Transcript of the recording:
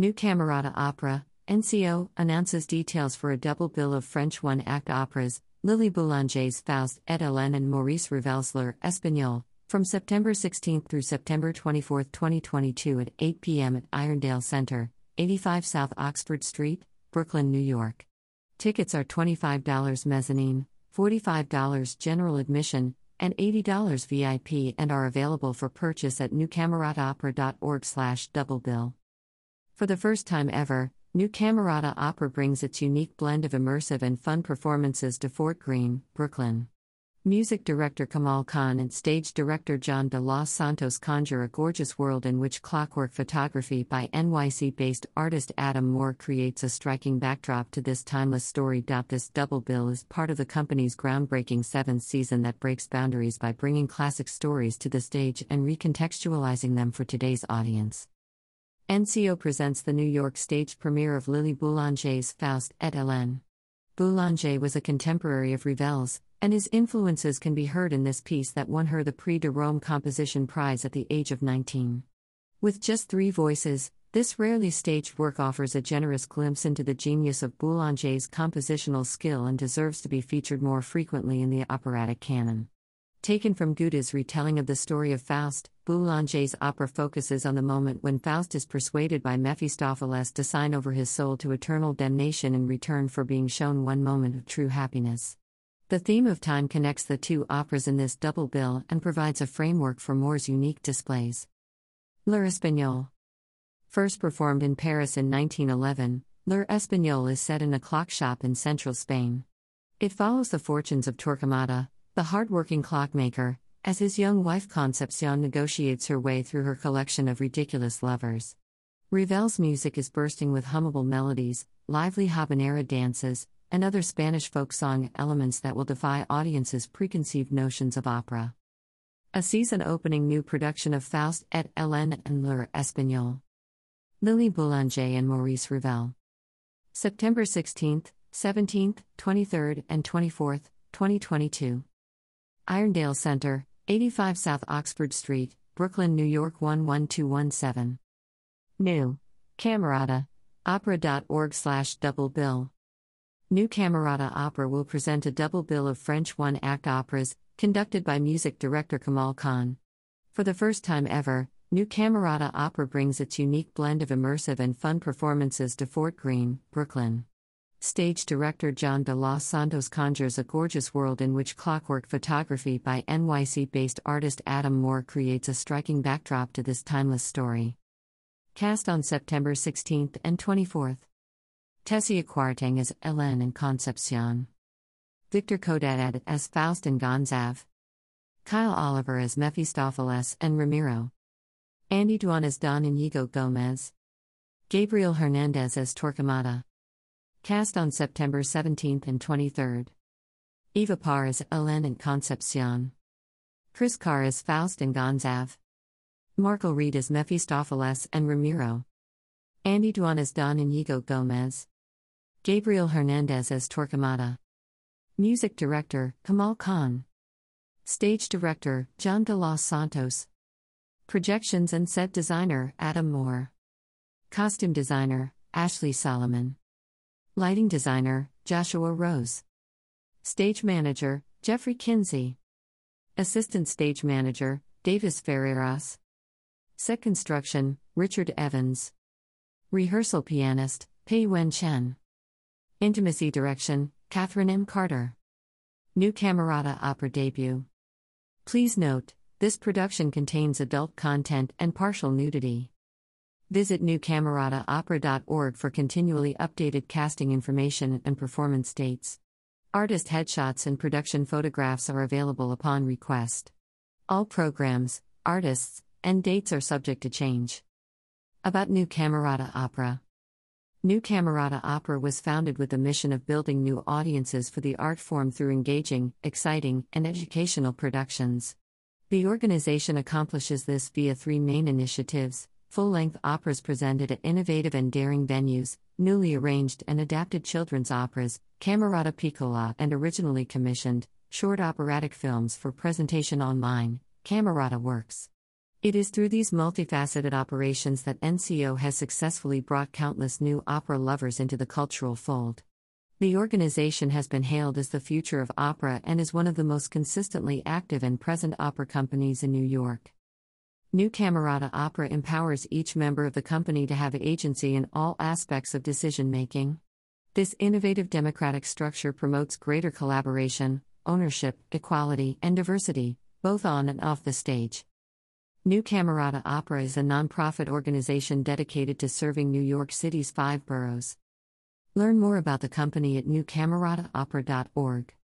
New Camerata Opera, NCO, announces details for a double bill of French one-act operas, Lily Boulanger's Faust et Hélène and Maurice Ravel's L'Heure espagnole, from September 16 through September 24, 2022 at 8 p.m. at Irondale Center, 85 South Oxford Street, Brooklyn, New York. Tickets are $25 mezzanine, $45 general admission, and $80 VIP and are available for purchase at newcamerataopera.org/doublebill. For the first time ever, New Camerata Opera brings its unique blend of immersive and fun performances to Fort Greene, Brooklyn. Music director Kamal Khan and stage director John de los Santos conjure a gorgeous world in which clockwork photography by NYC-based artist Adam Moore creates a striking backdrop to this timeless story. This double bill is part of the company's groundbreaking seventh season that breaks boundaries by bringing classic stories to the stage and recontextualizing them for today's audience. NCO presents the New York stage premiere of Lily Boulanger's Faust et Hélène. Boulanger was a contemporary of Ravel's, and his influences can be heard in this piece that won her the Prix de Rome Composition Prize at the age of 19. With just three voices, this rarely staged work offers a generous glimpse into the genius of Boulanger's compositional skill and deserves to be featured more frequently in the operatic canon. Taken from Goethe's retelling of the story of Faust, Boulanger's opera focuses on the moment when Faust is persuaded by Mephistopheles to sign over his soul to eternal damnation in return for being shown one moment of true happiness. The theme of time connects the two operas in this double bill and provides a framework for Moore's unique displays. L'Heure espagnole. First performed in Paris in 1911, L'Heure espagnole is set in a clock shop in central Spain. It follows the fortunes of Torquemada, the hard-working clockmaker, as his young wife Concepcion negotiates her way through her collection of ridiculous lovers. Ravel's music is bursting with hummable melodies, lively habanera dances, and other Spanish folk song elements that will defy audiences' preconceived notions of opera. A season-opening new production of Faust et Hélène and L'Heure espagnole. Lily Boulanger and Maurice Ravel. September 16th, 17th, 23rd, and 24th, 2022. Irondale Center, 85 South Oxford Street, Brooklyn, New York 11217. New Camerata Opera.org/doublebill. New Camerata Opera will present a double bill of French one-act operas, conducted by music director Kamal Khan. For the first time ever, New Camerata Opera brings its unique blend of immersive and fun performances to Fort Greene, Brooklyn. Stage director John de los Santos conjures a gorgeous world in which clockwork photography by NYC-based artist Adam Moore creates a striking backdrop to this timeless story. Cast on September 16th and 24th. Tesia Kwarteng as Hélène and Concepcion. Victor Codadad as Faust and Gonzav. Kyle Oliver as Mephistopheles and Ramiro. Andy Duan as Don Inigo Gomez. Gabriel Hernandez as Torquemada. Cast on September 17th and 23rd. Eva Parr as Hélène and Concepcion. Chris Carr as Faust and Gonzav. Markle Reed as Mephistopheles and Ramiro. Andy Duan as Don Inigo Gomez. Gabriel Hernandez as Torquemada. Music director, Kamal Khan. Stage director, John de los Santos. Projections and set designer, Adam Moore. Costume designer, Ashley Solomon. Lighting designer, Joshua Rose. Stage manager, Jeffrey Kinsey. Assistant stage manager, Davis Ferreras. Set construction, Richard Evans. Rehearsal pianist, Pei Wen Chen. Intimacy direction, Catherine M. Carter. New Camerata Opera debut. Please note, this production contains adult content and partial nudity. Visit newcamerataopera.org for continually updated casting information and performance dates. Artist headshots and production photographs are available upon request. All programs, artists, and dates are subject to change. About New Camerata Opera. New Camerata Opera was founded with the mission of building new audiences for the art form through engaging, exciting, and educational productions. The organization accomplishes this via three main initiatives: full-length operas presented at innovative and daring venues, newly arranged and adapted children's operas, Camerata Piccola and originally commissioned, short operatic films for presentation online, Camerata Works. It is through these multifaceted operations that NCO has successfully brought countless new opera lovers into the cultural fold. The organization has been hailed as the future of opera and is one of the most consistently active and present opera companies in New York. New Camerata Opera empowers each member of the company to have agency in all aspects of decision-making. This innovative democratic structure promotes greater collaboration, ownership, equality, and diversity, both on and off the stage. New Camerata Opera is a nonprofit organization dedicated to serving New York City's 5 boroughs. Learn more about the company at newcamerataopera.org.